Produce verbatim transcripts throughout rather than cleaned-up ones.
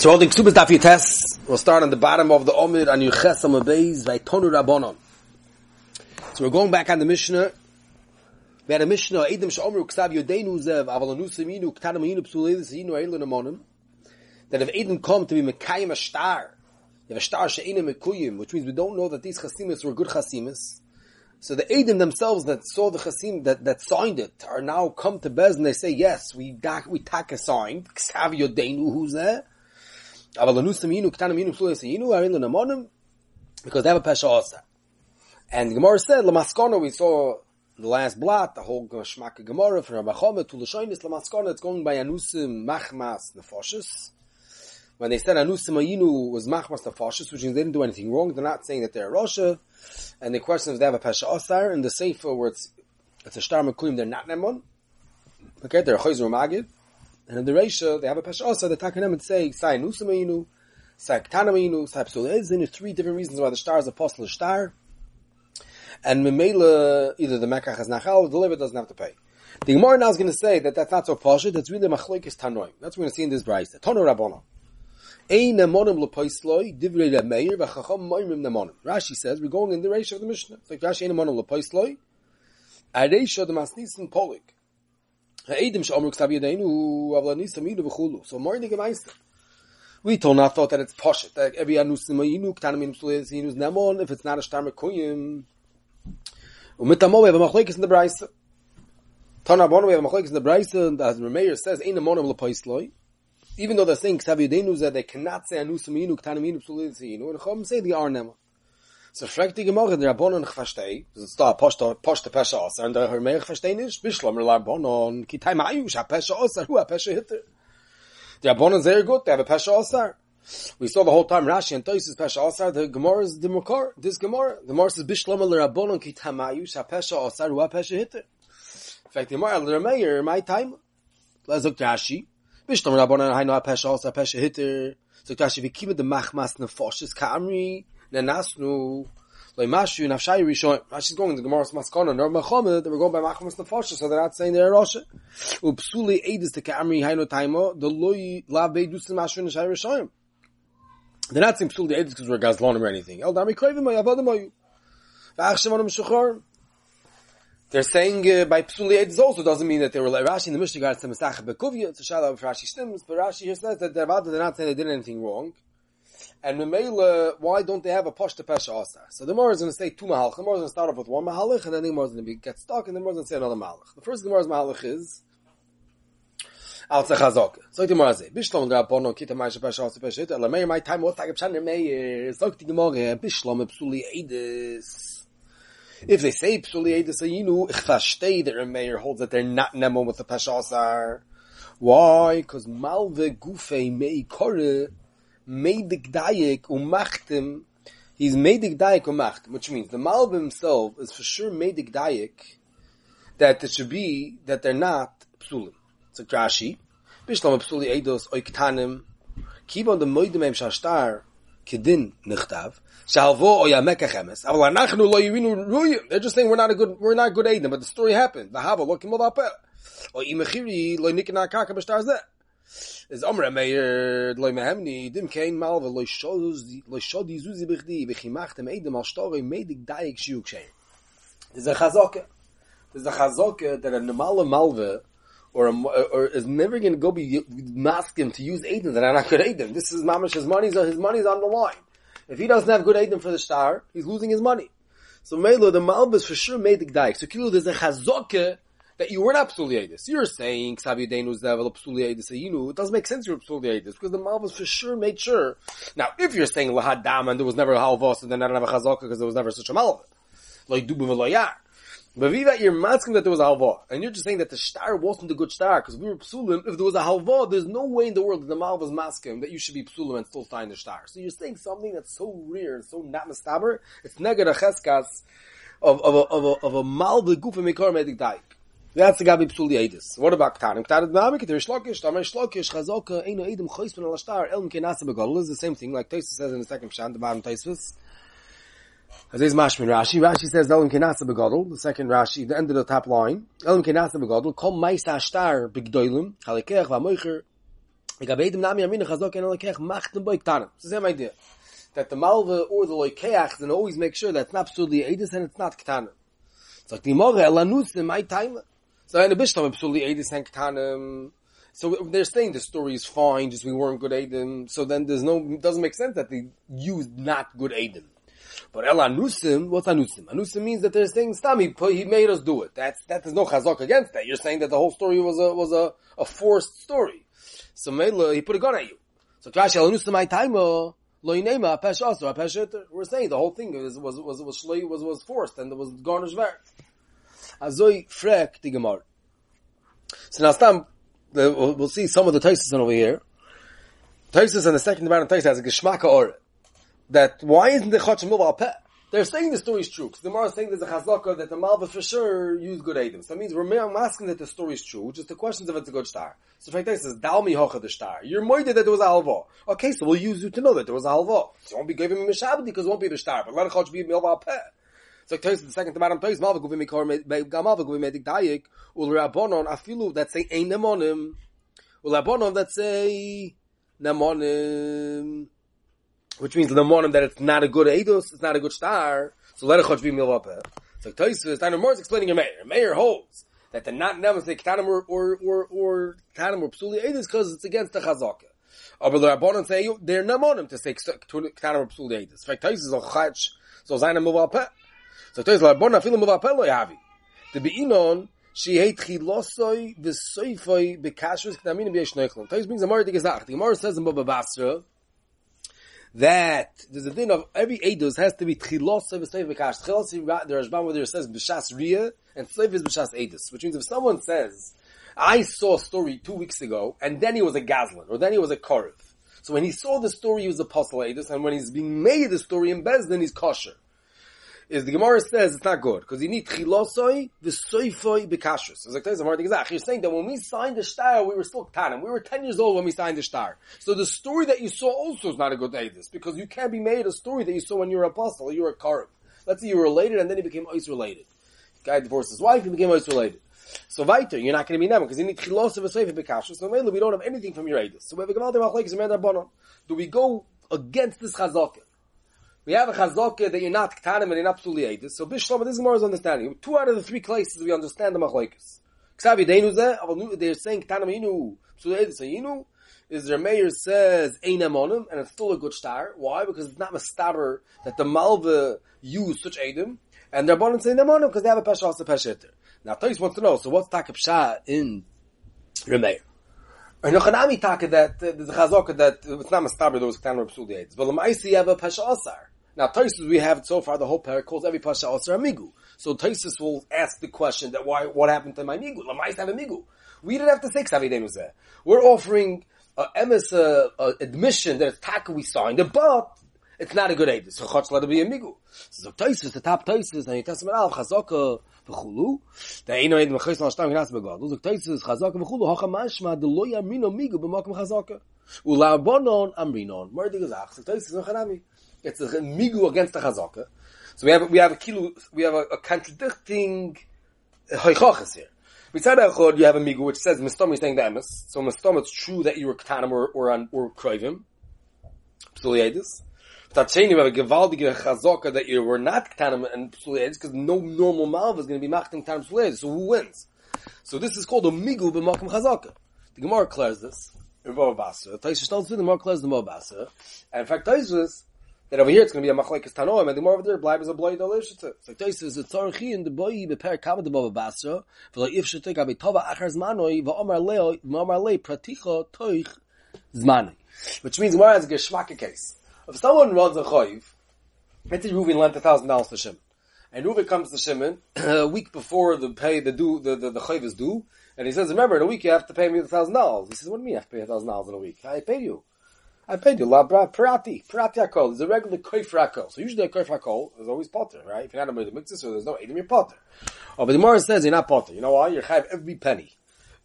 So holding Ksubas Daf Yites, we'll start on the bottom of the Omid on Yuches Amabeis Vaitonu Rabbanon. So we're going back on the Mishnah. We had a Mishnah, Eidim She'omru Ksav Yodeinu Zev Avalanu Seminu K'tanam Hinu Psuleilis Hinu Eilu Namonim. That if Eidim come to be Mekayim a Shtar, you have a Shtar She'enim Mekuyim, which means we don't know that these Chasimis were good Chasimis. So the Eidim themselves that saw the Chasim, that, that signed it, are now come to Bez and they say, yes, we we tak a sign, Ksav Yodeinu who's there. Because they have a Pesha also. And Gemara said, Lamaskana, we saw the last blot, the whole Shmaka Gemara from Rabbi Chomet to Lashonis, Lamaskana, it's going by Anusim Machmas Nefoshes. When they said Anusim Ayinu was Machmas Nefoshes, which means they didn't do anything wrong, they're not saying that they're Rosha. And the question is, they have a Pesha also, and the Sefer where it's, it's a Shtar Mekuyim, they're not Nemon. Okay, they're Chayzur Magid. And in the Reisha, they have a Pesha also, the Takanem and say, Sai Nusam Ayinu, Sai Ktanam Ayinu, Sai Psul Ezin. There's three different reasons why the Shtar is Apostle Shtar. And Memela, either the Mekach has Nachal, or the Lever doesn't have to pay. The Gemara now is going to say that that's not so poshut, that's really Machlokes Tanoim. That's what we're going to see in this Braisa. Tanu Rabbanan. Ein Nemonim L'Paisloi, Divrei Rameir, V'Chacham Moimim Nemonim. Rashi says, we're going in the Reisha of the Mishnah. It's like Rashi, Ein Nemonim L'Paisloi, Areisha D'Masnisim Polik. So we till now thought that it's poshut, that every anusim is nemon if it's not a shtar mekuyim. Umitamo we have a machlokes in the brayso. Tanabon we have a machlokes in the brayso, and as Rameir says, ain't a monim lepaisloi. Even though they're saying ksav yodeinu that they cannot say anusim inu k'tanim inu psulis inu, and chum say they are nemon. So fragt die Gemara der Rabbanon chvastei, das da posta posta pesha aus, und der Rameir verstehen nicht, bischlamer Rabbanon kitai ma'ayush a pesha aus, who a pesha hitter. The Rabbanon very good, they have a pesha aus. We saw the whole time Rashi and Tosfos pesha aus, the Gemara is the Makar, this Gemara, the Gemara says bischlamer Rabbanon kitai ma'ayush a pesha aus, who a pesha hitter. In fact, the Rameir my time, let's look Rashi, bischlamer Rabbanon hay no a pesha aus, a pesha hitter. So Rashi we keep the machmas nefoshes kamri. Nenasnu loimashu nafshayi rishon. Rashi's going to the Gemara's maskana. Nor Machomet. They were going by Machmas Nefosha, so they're not saying they're Rosha. Upsuli edis the Kamri hayno taimo. The loy lavei dusim mashu nafshayi rishon. They're not saying psuli edis because we're Gazlonim or anything. Eldami koyvim ayavadamoyu. Va'achshemanim shuchar. They're saying uh, by psuli edis also doesn't mean that they were like Rashi in the Mishnah got some masach bekuvia. It's a shadow of Rashi stims, but Rashi here says that they're not saying they did anything wrong. And Memela, why don't they have a posh to pesha also? So the Gemara is going to say two mahalach. The Gemara is going to start off with one mahalach, and then the Gemara is going to get stuck, and the Gemara is going to say another mahalach. The first Gemara's mahalach is al tzachazok. So the Gemara says, "Bishlam Rabbanon kita ma'asha pesha also pesha hit." Elameir, my time was like a pshan Rameir. So the Gemara, Bishlam psuli edis. If they say psuli edis, you know, ichvashtei that Rameir holds that they're not nemon with the pesha also. Why? Because malve gufei meikore. Meidik Dayek Umachtim, he's Meidik Dayek Umachtim, which means the Malbim himself is for sure Meidik Dayek, that it should be that they're not Psulim. So Rashi, Bishlam Psuli Eidos Oiktanim, Kibon the Moidimem Shashtar, Kedin Nichtav, Shalvo Oyamekechemes, Avanachnu Loyinu Ruyim. They're just saying we're not a good, we're not good Eidim, but the story happened. The Hava Lokimodapel, Oimechiri Loynikinakaka Bashtar Zeh. Is Omra Meir Loy Mehemni Dim Kain Mal Veloy Shodi Zuzi Bichdi Vechimachtem Edem Al Shtori Medik Dayek Shiuk Shein. There's a Chazoka. There's a Chazoka that a Namala Malva or a, or is never going to go be masking to use Edem that are not good Edem. This is Mamash. His money's his money's on the line. If he doesn't have good Edem for the Shtar, he's losing his money. So Melo the Malva is for sure Medik Dayek. So Kilo there's a Chazoka. That you were not psuliadis. You're saying Ksav Yodeinu Zevel psuliadis Ayinu. It doesn't make sense you're psuliadis because the Malvus for sure made sure. Now, if you're saying Lahadam and there was never a Halvos and then I don't have a Chazaka because there was never such a Malva, like Dubu Veloyar. But if that you're masking that there was a Halvos and you're just saying that the Shtar wasn't a good Shtar because we were psulim. If there was a Halvos, there's no way in the world that the Malvus masking that you should be psulim and still find the Shtar. So you're saying something that's so rare and so not mistaber. It's neged a cheskas of of a of a of a Malva gufa mekor medik daik. That's the Gabi Psuliadis. What about Ktanim? Ktanim Mamik, there is Shlokish, Tamar Shlokish, Chazaka, Eino Edom, Choisman al Ashtar, Elm Kenasa Begol. It's the same thing, like Tosfos says in the second Pshat, the bottom Tosfos. As is Mashmin Rashi. Rashi says, Elm Kenasa Begol, the second Rashi, the end of the top line. Elm Kenasa Begol, Kom Mais Ashtar, Bigdoilim, Halekech, Vamoicher, It's the same idea. That the Malva or the Loikeach then always make sure that it's not Psuli Eidus and it's not Ketanim. It's like the Moreh, Lanus in my time. So in the Bishlam, Psuli Eidus and Ketanim. So they're saying the story is fine, just we weren't good Eidim. So then there's no, it doesn't make sense that they used not good Eidim. But El Anusim, what's Anusim? Anusim means that they're saying Stami, he made us do it. That's, that is no chazak against that. You're saying that the whole story was a, was a, a forced story. So Mela, he put a gun at you. So Klash El Anusim my time, Loinema, Apesh also, Apesh Eter. We're saying the whole thing was, was, was, was, was, was forced and it was garnish ver. Azoi Frek Tigamar. So now Stam, we'll see some of the Taisus over here. Taisus and the second Baran Taisus has a Geshmaka or that why isn't the Chachem Milva Alpeh? They're saying the story is true. Because the Gemara is saying there's a Chazaka that the Malva for sure used good Eidim. So that means we're asking that the story is true, which is the question of it's a good star. So Frank says, Dalmi Hocha the star. You're moided that there was a halva. Okay, so we'll use you to know that there was a halva. So won't be giving him a Mishabdi because it won't be the star. But let a Chachem be Milva Alpeh. So Taisus, the second Gemara Taisus, Malva Guvim Mikor Gamalva Guvim Medik Dayik, Ul Rabbonon Afilu that say Ein Nemonim, Ul Rabbonon that say Nemonim. Which means the morning that it's not a good edus, it's not a good star. So let a chutz be milvapeh. So Taisus, Tainer Moore is explaining a mayor. Mayor holds that the not never say ketanim or or or or ketanim or psuli edus because it's against the chazaka. But the rabbanon say they're not monim to say ketanim or psuli edus. In fact, Taisus al chutz so zayin milvapeh. So Taisus rabbanon afilu milvapeh lo yavi. The beinon she hate chilosoi v'soifoi bekashrus ketamin b'yeshnoichlon. Taisus brings a more digazach. The Gemara says in Baba Basra that there's a thing of every eidos has to be tchilos of a slave b'kash. Tchilos, the Rashbam over there says b'shas riyah and slave is b'shas eidos, which means if someone says, "I saw a story two weeks ago," and then he was a Gazlan or then he was a Korev. So when he saw the story, he was apostle eidos, and when he's being made the story in Bez, then he's kosher. Is the Gemara says it's not good because you need chilosoi v'soifoi b'kashrus. It's like that's the Gemara exact. You're saying that when we signed the shtar, we were still ketanim. We were ten years old when we signed the shtar. So the story that you saw also is not a good edus because you can't be made a story that you saw when you were an apostle. You were a karev. Let's say you were related and then he became ois related. The guy divorced his wife, he became ois related. So weiter, you're not going to be them because you need chilosoi v'soifoi b'kashrus. So mainly we don't have anything from your edus. So we have a Gemara machlekes amar rabbanon. Do we go against this chazaka? We have a chazaka that you're not ketanim and you're not psuli eidus. So Bishlam, this is Gemara's understanding. Two out of the three places we understand the machlokes. They're saying ketanim yinu, psuli eidus yinu. Is their mayor says ein amonim and it's still a good star. Why? Because it's not mustaber that the Malva used such eidim, and their bonim say amonim because they have a pesha also pesha eter. Now Taisus wants to know. So what's taka pshat in Remeir? And Nochanami taka that there's a chazaka that it's not mustaber that was ketanim or psuli eidus. But l'maisi have a pesha asar. Now, Taisus, we have so far the whole parak calls every pasha also amigu. So Taisus will ask the question that why, what happened to my migu? Lamais have amigu. We didn't have to say Xavi Denuzeh. We're offering uh, emes, uh, uh, admission that it's taka we signed, but it's not a good aid. So Chach let it be amigu. So Taisus, the top Taisus, and he tells him al chazaka v'chulu. The ain't no aid mechayis al shtam gnas begad. Look, Taisus chazaka v'chulu hacha mashma de lo yamino migu b'makom chazaka ulabonon amrinon. Where did he go? So Taisus no chanami. It's a migu against the chazaka. So we have we have a kilu we have a, a contradicting hoichachas here. Mitzad echod you have a migu which says mistom is saying the emes. So mistom it's true that you were ketanim or or on or kroivim. Psuliadis. But you have a gevaldige chazaka that you were not ketanim and psuliadis because no normal malva is going to be machting ketanim psuliadis. So who wins? So this is called a migu b'makom chazaka. The Gemara declares this in Bava Basra. Taisus tells the Gemara declares the Bava Basra. And in fact Taisus. That over here it's going to be a machlekes tanoim, and the more over there blibes a bloid alishita. It's like Taisus the tzarchi and the boy beper kavod the Bava Basra v'lo ifshetik abitova achar zmanoi va'omar leo va'omar le praticha toich zmanoi, which means whereas a geshmaka case if someone runs a choiv, let's say Reuven lent a thousand dollars to Shimon, and Reuven comes to Shimon a week before the pay the due the the, the choiv is due, and he says, "Remember, in a week you have to pay me the thousand dollars." He says, "What do you mean I have to pay a thousand dollars in a week? I pay you." I paid you labra prati prati akol. It's a regular koif rakol. So usually a koif rakol is always potter, right? If you're not a the mixer, so there's no edom, you're potter. Oh, but the Gemara says you're not potter. You know why? You're chayav every penny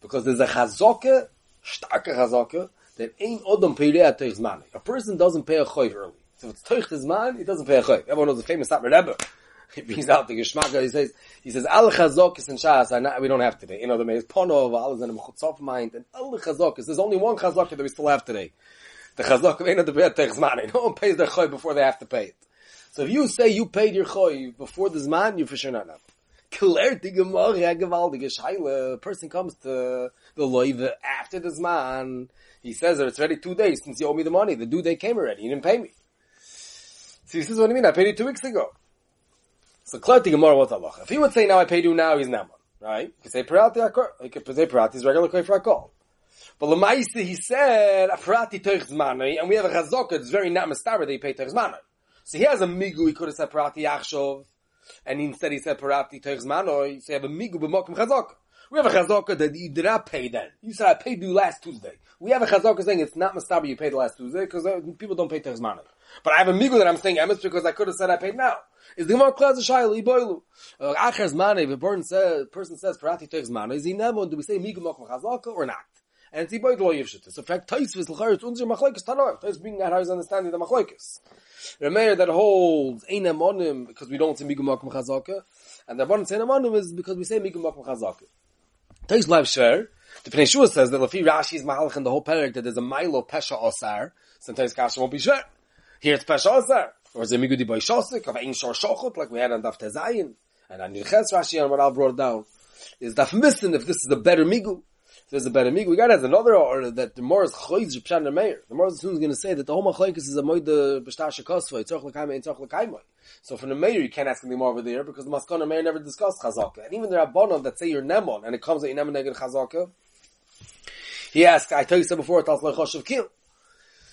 because there's a chazaka, shtaka chazaka that ain't odom peirei toich zman. A person doesn't pay a koif early. So if it's toich zman, he doesn't pay a koif. Everyone knows the famous Rebbe he brings out the Geschmack. He says, he says, alle Chazokis and Shas, we don't have today. You know, the Meis Ponov, alles in the Mechutzov mind, and alle Chazokis. There's only one Chazokah that we still have today. The Chazokah, we know the Beit takes money. No one pays their Choy before they have to pay it. So if you say you paid your Choy before the Zman, you for sure not know. A person comes to the loive after this man. He says that it's already two days since you owe me the money. The due date came already. You didn't pay me. So he says, what do you mean? I paid you two weeks ago. So Klerti Gemara, what's halacha? If he would say, now I paid you now, he's Naman. Right? He could say Parati, he could say Parati is regular for a call. But Lamaisa, he said, Parati toich zmanai, and we have a chazaka, it's very not mistara that he paid toich zmanai. So he has a migu, he could have said Parati Yachshov. And instead he said, Parati toich zmanoi, so you have a migu b'mokim chazaka. We have a chazaka that you did not pay then. You said, I paid you last Tuesday. We have a chazaka saying, it's not mustaba you paid last Tuesday, because people don't pay toich zmanoi. But I have a migu that I'm saying emes, because I could have said I paid now. Is the Gemara Klaz Shayla Iboilu? Acher zmanoi, if a person says, Parati toich zmanoi, is he never, do we say migu b'mokim chazaka or not? And it's Iboid lo yivshita. So in fact, Tais was l'chayr, it's unzer machlokes tanoim. Tais bringing out how he's understanding the machlokes. Remember that holds einam onim because we don't say migu makom chazaka, and the one saying einam onim is because we say migu makom chazaka. Tais live shver. The Pnei Shua says that lafi Rashi's mahalach in the whole parak that there's a milo pesha osar. Sometimes kasha won't be shver. Here it's pesha osar, or is it migu di boishosik of ein shor shochot like we had on Daf Tezayin and on Nirches Rashi and what I've brought down is Daf Mistin if this is a better migu. There's a better migu. We got has another order that the Morris choiz Pshan Meir. The Morris soon is going to say that the whole machlokes is a moed b'shtar shekosvei. It's orch lekaimai. It's orch lekaimai. So from the Meir you can't ask anything more over there because the Maskana Meir never discussed chazaka. And even the Rabbanon that say you're nemon and it comes that you're nemon neged chazaka. He asked, I told you so before. Tals lechoshev kil.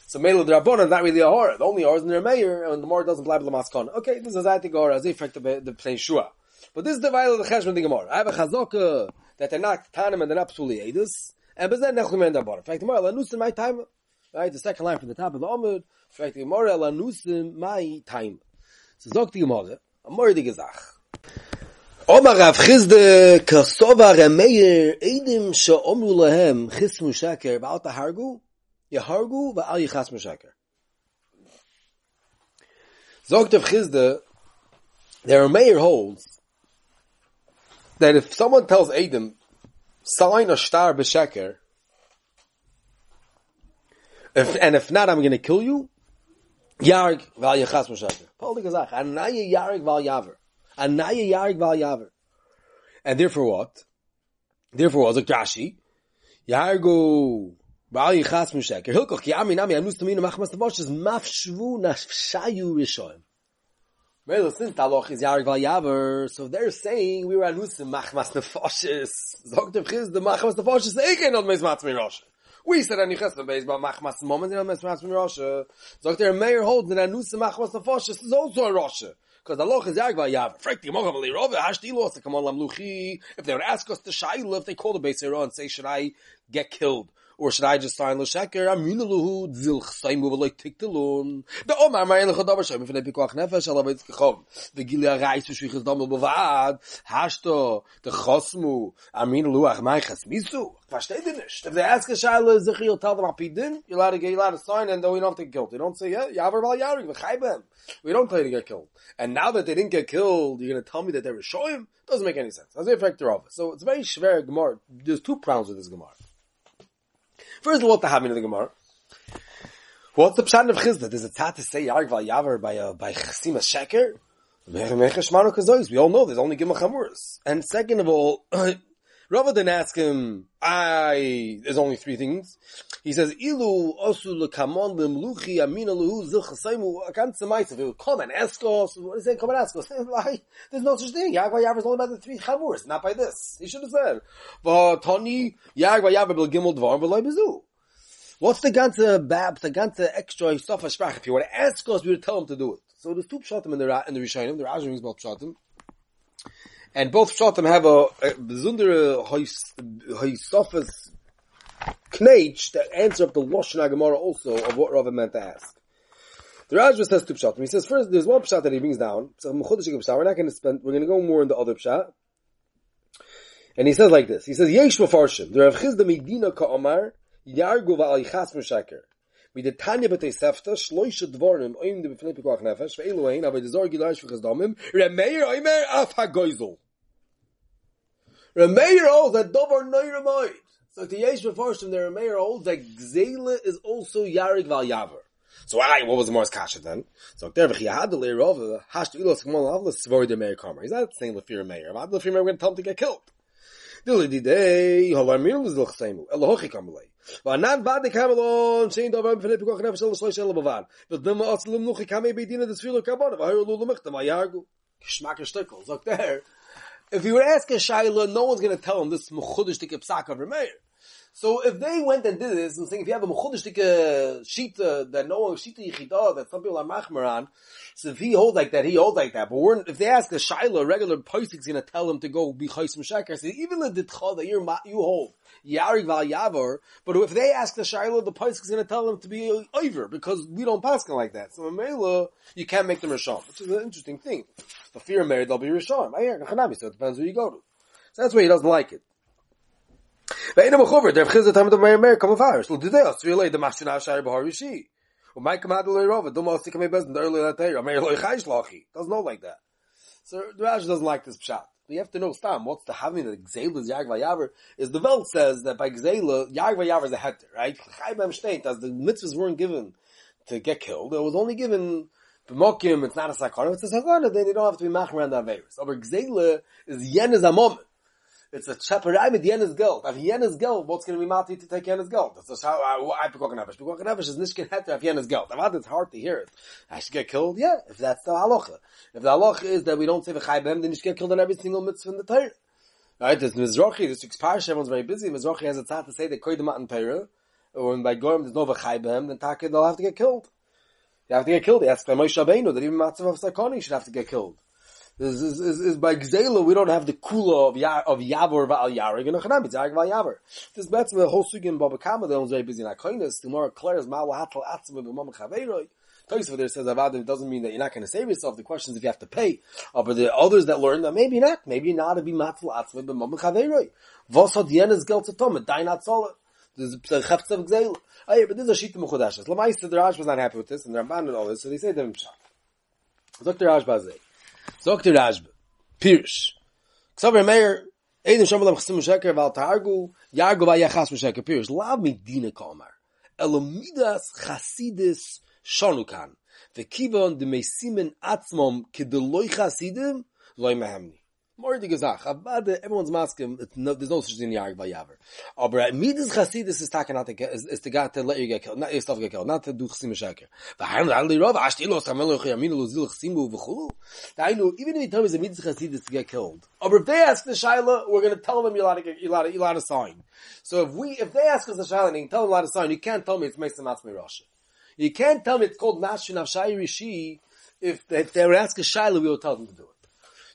So Meilo the Rabbanon is not really a horror. The only horror is in the Meir, and the Morris doesn't apply to the Maskana. Okay, this is I think horror as effect of the Pnei Shua. But this is the vial of the cheshvan the Gemara. I have a chazaka. That they're not tanim and they're not psuli edus, and b'zeh nechlim and dabar. In fact, Gemara lanusim my time, right? The second line from the top of the Amud. In fact, Gemara lanusim my time. So zok the Gemara, Amor the Gezach. Omar Rav Chizda Kasova Remeir Edim she'omru lahem chismu shaker ba'al tahargu yahargu ba'al yichasmu shaker. Zok Rav Chizda, their Remeir holds. That if someone tells Adam, sign a shtar b'sheker, if, and if not, I'm going to kill you, yarig val yachas m'sheker. Holy Gazach, anaya yarig val yaver. Anaya yarig val yaver. And therefore what? Therefore what? Zakashi, yarigu val yachas m'sheker. Hilkoch ki ami nami anus taminu machmas tavoshes mafshvu nafshayu rishoyim. Well, since Taloch is Yarik Val Yaver, so they're saying we were Anusim Machmas Nefoshes. Zogtev Chiz, the Machmas Nefoshes, Eken od Mezmatz Mirosha. We said Aniches Nefesh, but Machmas Moments, and Mezmatz Mirosha. Zogtev Meir holds that Anusim Machmas Nefoshes is also a Rosha. Because Taloch is Yarik Val Yaver. Frekti Mocham Ali Rove, Hashtilo, Sekamon Lamluchi. If they would ask us to Shaila, if they call the Beis Hero and say, should I get killed? Or should I just sign l'sheker? Aminuluhu dzilch saimu v'loy tiktilun. The Omar Mariel chodavar shem ifnei pikoach nefesh alavetz kechom. The Gilia reis v'shuiches damel b'vad hashto the chosmu aminuluhu achmai chasmisu. Versteidinish. If they ask a shayla zichri, you'll tell them apidin. You're allowed to get, you're allowed to sign, and then we don't get killed. They don't say yeah, yaver val yarig v'chaybem. We don't tell you to get killed. And now that they didn't get killed, you're going to tell me that they were shoyim? Doesn't make any sense. That's the effect thereof. So it's very shver gemara. There's two problems with this gemara. First of all, what the happening to the Gemara? What's the pshat of Chizda? Does it have to say Yarig Val Yaver by a, by Chasim Sheker? We all know there's only Gimel Chamuris. And second of all, Rava didn't ask him, I, there's only three things. He says, Ilu osu l'kamon l'mluchi amina l'hu zil chasaymu akam tzemaytsev. He would come and ask us, what is he saying, come and ask us? There's no such thing. Yarig Val Yaver is only about the three chamuris, not by this. He should have said, V'toni Yarig Val Yaver b'l'gimel dvar b'l'ay b'zu. What's the ganze bab, the ganze extra stuff of Sprach? If you want to ask us, we would tell him to do it. So there's two pshatim in the, in the Rishayim, the Rashi brings both pshatim. And both Pshatim have a, a besondere Hoysofes Kneitch that answer up the Lashon HaGemara also of what Rava meant to ask. The Rajva says two Pshatim. He says first, there's one Pshat that he brings down. So we're not going to spend, we're going to go more in the other Pshat. And he says like this. He says, Yesh Mefarshim, the Rav Chizda Medina Ka'omar, Yargu Va'al Yichas M'sheker. We did Tanya B'tei Sefta, Shloisha Dvorim, Oim de B'fnei Pekuach Nefesh, Ve'elu Ein, Avay Dezor Gilash V'chazdomim, Remeir Oimer Af HaGoizel. Remeir holds that Dovar Noiremoid. So the Yesh Mefarshim, the Remeir holds that Gzela is also Yarig Val Yavar. So I, what was the Morris Kasha then? So there, he's not saying Lefir Meir. If I had Lefir Meir, we're going to tell him to get killed. So there, if you would ask a Shaila, no one's going to tell him this Mechudishtik Psak of Remeir. So if they went and did this and saying if you have a mechudishtike shita that no one shita yichida that some people are machmer on, so if he holds like that, he holds like that. But we're, if they ask a shaila, a regular posik is going to tell him to go be chayis m'shakar. So even the ditcha that you you hold yarig val yavar, but if they ask the shaila, the posik is going to tell him to be over because we don't paskin like that. So meila you can't make them rishon, which is an interesting thing. The fear married they'll be rishon. I hear so it depends who you go to. So that's why he doesn't like it. So there, doesn't know like that. So the Rashi doesn't like this pshat. You have to know, Stam, what's the having that Gzela is Yarg Vayavar? Is the Welt says that by Gzela, Yarg Vayavar is a heter, right? As the mitzvahs weren't given to get killed, it was only given b'mokim, it's not a sakana, it's a sakana, then they don't have to be machmeran averis. But Gzela is yen is a moment. It's a chaperai with yenes geld. If yenes geld, what's going to be mati to take yenes geld? That's how I, I pekuach nefesh. Pekuach nefesh is nishkin heter if yenes geld. I've had it's hard to hear it. I should get killed? Yeah, if that's the halacha. If the halacha is that we don't say v'chai b'hem, then you should get killed on every single mitzvah in the Torah. Right? There's Mizrachi, this week's parish, everyone's very busy. Mizrachi has a tzad to say that koy d'mat in Torah, or when by Goyim there's no v'chai b'hem, then taka, they'll have to get killed. They have to get killed. They ask Moshe Rabbeinu that even matzav of sakoni should have to get killed. Is, is, is, is by Gzela, we don't have the kula of ya, of Yavor Val Yarig and Achanam, it's Yarig Val Yavor. This bets the whole sugi in Baba Kama, they're very busy in Akoinas, tomorrow clears Ma'ala Hatal Atzim of Mama Chaveiroi. Toysef there says Avadim doesn't mean that you're not going to save yourself, the question is if you have to pay. Uh, but there are others that learn that maybe not, maybe not to be Matal Atzim of Mama Chaveiroi. Vos had yenes geld to tom, it die not solid. There's a Chefz of Gzela. Oh yeah, but this is a Shita Mechudashes. Lamais said the Raj was not happy with this, and the Ramban and all this, so they say them Pshat. Doctor Raj Bazei. Doctor Rashba, Pirish. Ksaver Meir, Eidim Shamalam Chassim Musheker, Val Targu, Yargu Vayachas Musheker, Pirish. Lav Medina Kalmar. Elomidas Chasidis Shonukan. Vekivon de Mesimen Atzmom, Kedeloi Chasidim, Loi Mehemni. More to Gazach. Abade, everyone's masking, no, there's no such thing in Yarg Vayavar. But Midas Chasidis is taken out to, is, is to get, to let you get killed, not yourself get killed, not to do Chassim Musheker. Vahan Ali Rav, Ashtilo Samelo Chayamino Luzil Chassimu V'chulu. I know, even if he tells me the Midas Chasidis to get killed. But if they ask the Shaila, we're going to tell them you're allowed to, you're allowed to, you're allowed to sign. So if we, if they ask us the Shaila and you can tell them you're allowed to sign, you can't tell me it's Mesa Matzmi Rasha. You can't tell me it's called Nashu Nafshai Rishi. If, if they were asking Shaila, we will tell them to do it.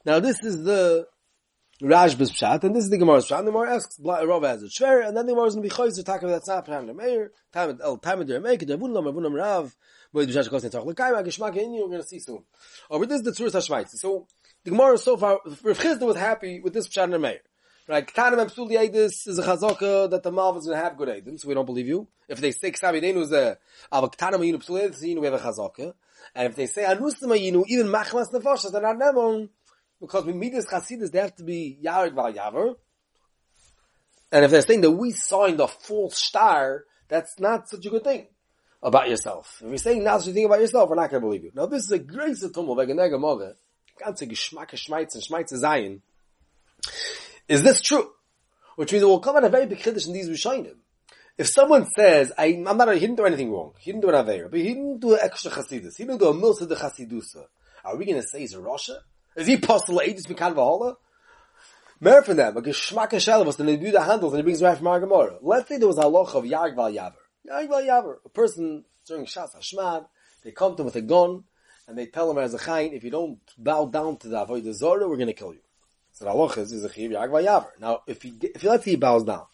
Now this is the Rashba's pshat, and this is the Gemara's pshat. The Gemara asks, Rav has a shver, and then the Gemara is going to be choiz to talk about that's not Pran Meir. Time El Time of the Meir, Kedavunam Avunam Rav, Moed B'Shash Kosin Tzach Lekayim. Geshmak in you, we're going to see soon. Oh, but this is the Tzuras Hashvaitzi. So the Gemara so far, Rav Chizda was happy with this pshat and Meir. Right? Ketanim Amsul Yeidus is a chazaka that the Malva is going to have good Eidim, so we don't believe you. If they say Ksav Yeidenu is a Ketanim Ayin Amsul Yeidus, we have a chazaka, and if they say Anusim Ayinu, even Machmas Nefashas, they're not Nemon. Because we meet as Chasidus, they have to be Yarig Val Yavar. And if they're saying that we signed a false star, that's not such a good thing about yourself. If you're saying not such a thing about yourself, we're not going to believe you. Now this is a great Zetumel, Veganega Moga, Ganze Geschmacke Schmeiz and Schmeize Zayin. Is this true? Which means it will come out a very big Chiddush in these Rishonim. If someone says, I, I'm not, he didn't do anything wrong, he didn't do an Aveira, but he didn't do an extra Chasidus, he didn't do a Milsa de Chasidusa, are we going to say he's a Rasha? Is he possible ages mikan v'hola? Mer from them, a geshmak hashalavos, and they do the handles, and he brings right from our Gemara. Let's say there was a halacha of Yarg Val Yavar. Yarg Val Yavar, a person during Shas Hashmad, they come to him with a gun, and they tell him as a chayin, if you don't bow down to the avodah zara, we're going to kill you. So the halacha is a chayin Yarg Val Yavar. Now, if he if he let's say he bows down,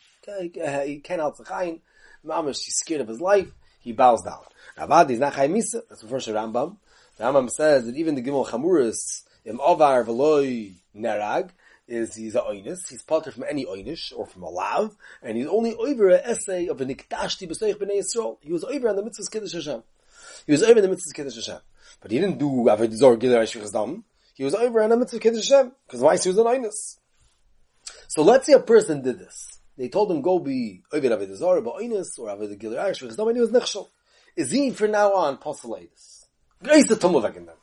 he can't out the chayin. Mama, she's scared of his life. He bows down. Avad is not chayin misa. That's the first Rambam. The Rambam says that even the Gimel Chamuris. Im Ovar Veloy Nerag is he's a oynis, he's potter from any oynish or from a lav, and he's only over an essay of a nikdashti b'seich b'nei Yisrael. He was over on the mitzvahs Kiddush Hashem. He was over on the mitzvahs Kiddush Hashem, but he didn't do avodah zor gilui shvichas dam. He was over on the mitzvahs Kiddush Hashem because why? He was an oynis. So let's say a person did this. They told him go be over avodah zor b'oynis or avodah gilui shvichas dam, and he was nechshel. Is he from now on posulatus? Grace the tumult again then.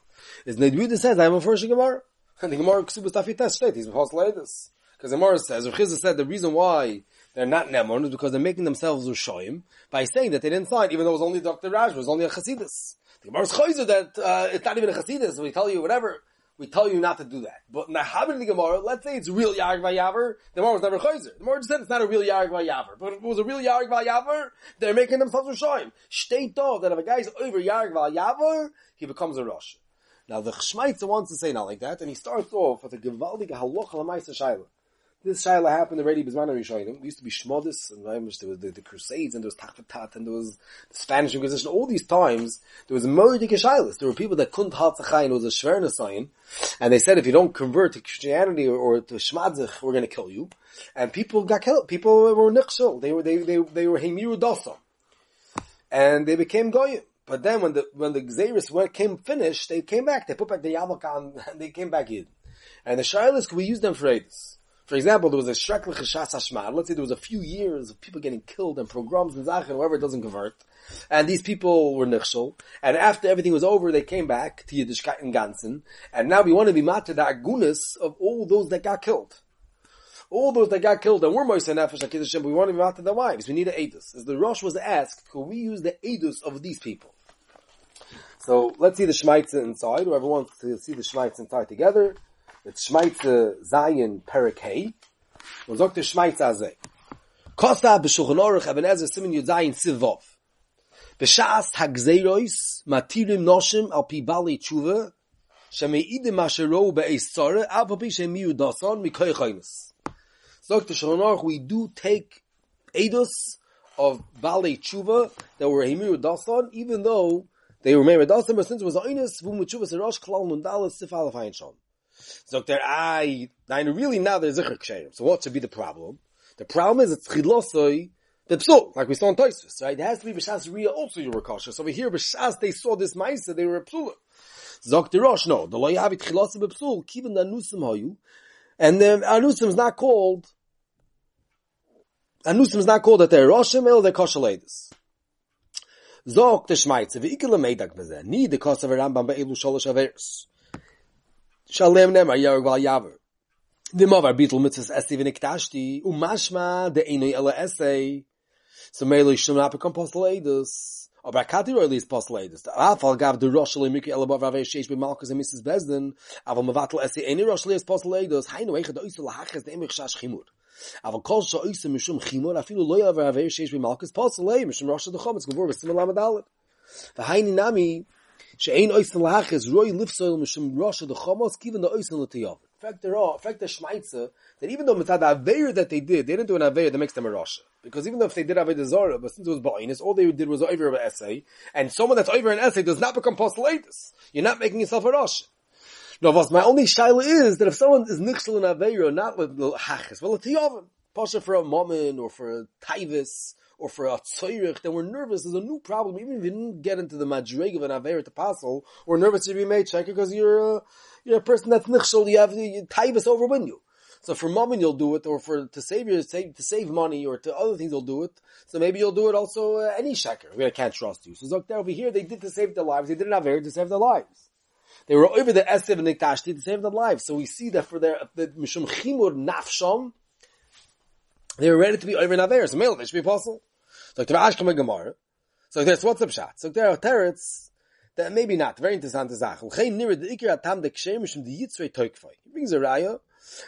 Is Nedwida says, I am a first Gemara. And the Gemara Ksubas Tafitas state, he's supposed to lay this. Because the Gemara says, or Chizda said, the reason why they're not Nemon is because they're making themselves Rishoyim by saying that they didn't sign, even though it was only Doctor Raj, it was only a Chasidus. The Gemara's Chizda that, uh, it's not even a Chasidus, we tell you whatever, we tell you not to do that. But Nahabin the Gemara, let's say it's real Yarg Vayavar, the Gemara was never Chizda. The Gemara just said it's not a real Yarg Vayavar. But if it was a real Yarg Vayavar, they're making themselves Rishoyim. State off that if a guy's over Yarg Vayavar, he becomes a Rosh. Now the Chshmaitza wants to say not like that, and he starts off with a gevaldige halacha l'maisa shayla. This shayla happened already b'zman Rishonim. We used to be shmodis, and there was the, the Crusades, and there was Tafatat, and there was the Spanish Inquisition. All these times, there was moedike shaylas. There were people that couldn't haltzachayin, was a shverna sign, and they said if you don't convert to Christianity or, or to shmadzich, we're going to kill you. And people got killed. People were nichshel. They were they they they were hemiru dasa, and they became goyim. But then when the, when the Xeris came finished, they came back, they put back the Yavok on, and they came back in. And the Shailas, we use them for Eidus. For example, there was a Shrekle Cheshas Hashmar. Let's say there was a few years of people getting killed and pogroms and Zach and whoever doesn't convert. And these people were Nichshel. And after everything was over, they came back to Yiddishkeit and Gansen. And now we want to be matter the Agunis of all those that got killed. All those that got killed and were Moisei Nefesh HaKiddush Hashem, we want to be matter their wives. We need an Eidus. As the Rosh was asked, could we use the Eidus of these people? So let's see the Shmaitza inside. Whoever wants to see the Shmaitza inside together, it's Shmaitza Zion Perek Hay. We'll talk to Shmaitza Azeh. Kosa b'Shulchan Aruch Eben Ezra Siman Yud Zayin Sivov. B'Shas Hagzeiros Matirim Noshim Al Pi Bali Tshuva Shemeidim Asherou Be'Eis Tzara Al Pi Shemiru Dasan Mikoy Chaynes. So to Shulchan Aruch, we do take Eidos of Bali Tshuva that were Hemiru Dasan, even though they remember Dalsim, but since it was Oinus, Vum Chuvas Rosh Klal Mundalas Sif Aleph Ayin Shom. So there, I, I really now there's Zikr Ksherim. So what should be the problem? The problem is it's Chilosoi the Psul, like we saw in Toysus, right? It has to be B'Shas Ria also you were cautious. Over here B'Shas they saw this Maisa, they were a Psul. Zok the Rosh, no, the Loyavi Chilosoi the Psul, Kivin the Anusim Hoyu, and the Anusim is not called. Anusim is not called that they're Roshim El they're Koshaladis. Zog the Shmaitze ve'ikele meidak b'zeh. Need the cause of a Rambam be'elu sholosh averes. Shalem nema yarg val yaver. The mover beetle mitzvahs esi v'niktashti umashma de enoi ele esi. So me'elu shum not become postulators. Or brakati royally is postulators. The afal gav the rosh shali mikri ele b'avar ve'eshesh b'malkus and Missus Besden. Aval mavatal esi eni rosh shali is postulators. Hainu eichad oisel lahachas de emich shash chimur. Aval kol sha'oisem mishum chimor afilu lo yavar aveir sheish b'malkus posolei mishum rosh haduchom it's gavur b'simel lamadalet v'haini nami she'ein oisem lahachis roi lifsoil mishum rosh haduchom it's given the oisem l'teyov. In fact, they're all, in fact, the Shmaitza that even though mitzad aveir that they did, they didn't do an aveir that makes them a rosh, because even though if they did aveir zara, but since it was ba'inus, all they did was over an essay, and someone that's over an essay does not become posolatus. You're not making yourself a rosh. No, boss, my only shaila is that if someone is nichshel in aveiro, not with the hachis, well, a tiyavim, pasha for a mammon or for a taivis or for a tzoirich, then we're nervous. There's a new problem. Even if you didn't get into the madrig of an aveiro to pasol, we're nervous to be made checker because you're a, you're a person that's nichshel. You have the taivis overwin you. So for mammon you'll do it, or for to save your save to save money, or to other things you'll do it. So maybe you'll do it also uh, any sheker. We can't trust you. So like over here they did to save their lives. They didn't have aveiro to save their lives. They were over the Esev and Niktashti to save their lives. So we see that for their, the Mishum Chimur Nafsham, they were ready to be over in Averis. So male, they should be apostle. So there are Ashkam and Gemara. So there's what's up shot. So there are Teretz that maybe not. Very interesting to say. He brings a Raya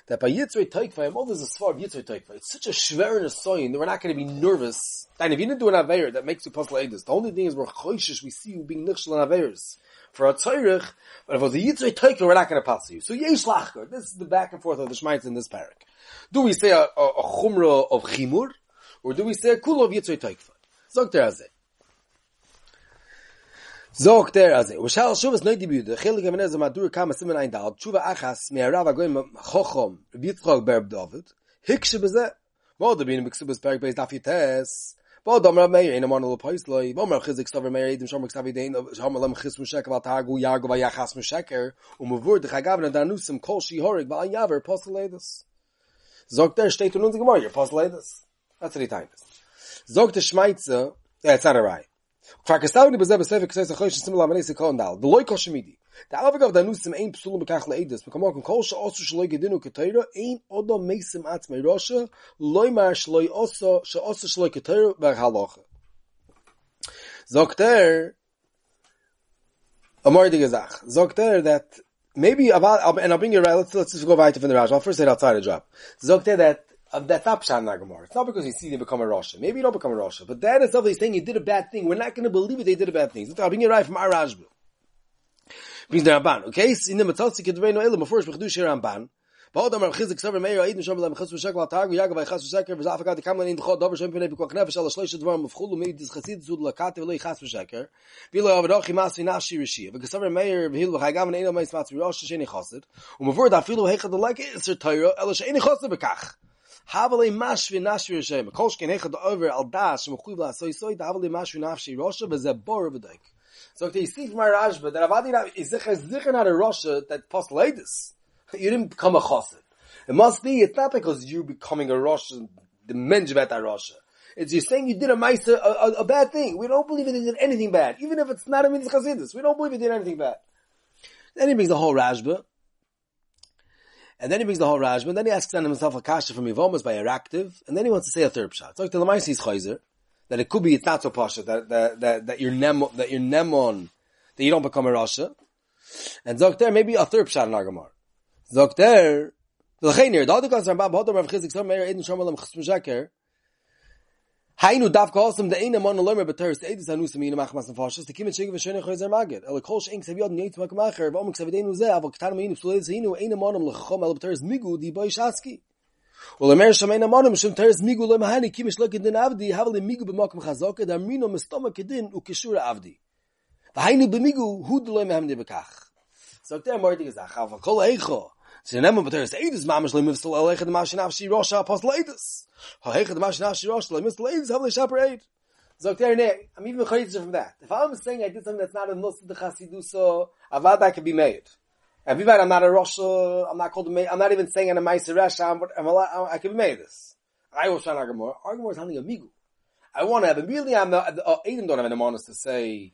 that by Yitzrei Toikvayim, all there's a svar of Yitzrei Toikvayim. It's such a shver and a soyin that we're not going to be nervous. And if you didn't do an Aveir, that makes you puzzle Eidus. The only thing is we're choishish, we see you being nichshel on Aveirs. For a tzairich, but if it was a Yitzrei Toikvayim, we're not going to puzzle you. So yesh lachgar. This is the back and forth of the Shmaitz in this parak. Do we say a, a, a chumra of chimur? Or do we say a kula of Yitzrei Toikvayim? Zog terazeh. Zog der azay. Washal shuvas noy dibu de khil gemenez madur kam simen ein dal. Shuva achas me rava goim khokhom. Vitrog berb David. Hiksh beze. Wa de bin miksubes berg based af yites. Wa dam ra me in amon al paisloy. Wa mer khizik staver me yedim shom ksavi dein. Shom lam khis mushak va tagu yago va yachas mushaker. Um wurde gagaven da nusum kolshi horig va yaver postulatus. Zog der steht in unsere Gemeinde postulatus. That's the time. Zog der Schmeizer, that's not right. Krakasavni bezeb sefik says a khosh similar manese kondal. The loy koshmidi. The avgov danusim ein psulum bekakhle edus. We come on kolsha also shloy gedinu ketayra ein odo mesim at my rosha loy marsh loy also she also shloy ketayra ber halach. Zokter amor digezach. Zokter that maybe about and I'll bring you right. Let's let's just go right from the Rashi. I'll first say outside the job. Zokter that Of that upshot Nagamar. It's not because you see they become a Rasha. Maybe you don't become a Rasha. But that is something saying you did a bad thing. We're not going to believe it. They did a bad thing. I'll bring it right from our Rashba. Brings the Ramban. Okay? In the Matalsi Kedreino Elam, before it's Mechdushi Ramban. Ba'odam Rav Chizik Savar Meir Aidin Shom Lam Chas V'Shek V'Atagu Yagav V'Chas V'Sheker V'Zafakad Kamlan In D'Chod Dover Shem P'nei B'Kok Nefesh Al Shloisha Dvarim V'Chulu Meid D'Chasid Zud L'Kate V'Lo Ychas V'Sheker V'Lo Avadochi Mas V'Nashi Rishia V'Kasavar Meir V'Hil V'Chagav V'Nein Al Meis Matz V'Rosh Sheini Chassid U'Mavur D'Afilu Hechad L'Lek Iser Torah Elo Sheini Chassid B'Kach Havale mashvi nashvi roshem. Kolshkin hechad over al dash mechuv la soy soy. Havale mashvi nashvi roshem bezebor v'dayk. So if you see from my Rashba that Avadi is zicher not a Rasha that postulates this. You didn't become a chassid. It must be it's not because you're becoming a Rasha, the menjvet a Rasha. It's you're saying you did a meiser a, a, a bad thing. We don't believe it did anything bad, even if it's not a mitzvah chassidus. We don't believe it did anything bad. Then he brings the whole Rashba. And then he brings the whole Rashba, and then he asks himself a kasha from Yvomas by Eraktiv, and then he wants to say a third pshat. So like the Lamaisi is Chayzer, that it could be it's not so pasha, that, that, that, that you're nemon, that you're nemon, that you don't become a Rasha. And Zokter, maybe a third pshat in Agamar. Zokter, L'cheiner, the other Kasar Bab, Hodor Rav Chizik, Sar Meir, Eden Shomalam, Chesm Shaker, Hainu davka osam the ein amon lemer b'teres edus anusim in machmas and fashes the kimet shig v'shenech choizer magid el kolsh ink saviod niyot makmacher v'omik savidenu zeh avol k'tar meinu psuleis heinu ein amonim l'chachom el b'teres migu di boy shaski ulemer shemein amonim shem teres migu lemahani kimet shlokid din avdi havle migu b'makom chazaka damrino mistoma kedin ukeshur avdi v'hainu b'migu hud lemahani b'kach. So there more things I have kol eicho. So you remember, but there's eidos mamish le'mivsel aleichet ma'ashinavshi rosh ha'apostle eidos. Ha'eichet ma'ashinavshi rosh le'mivsel eidos havle shaper eid. So I'm even chayitzah from that. If I'm saying I did something that's not a nosid de chasiduso, avad I can be made. And if I'm not a rosh, I'm not called a I'm not even saying I'm a ma'aser resha, I'm a I can be made this. I was trying to Agamor. Agamor is handling a migu. I want to have a really, I'm not, Adam don't have an amonis to say,